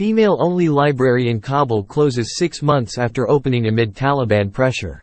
Female-only library in Kabul closes 6 months after opening amid Taliban pressure.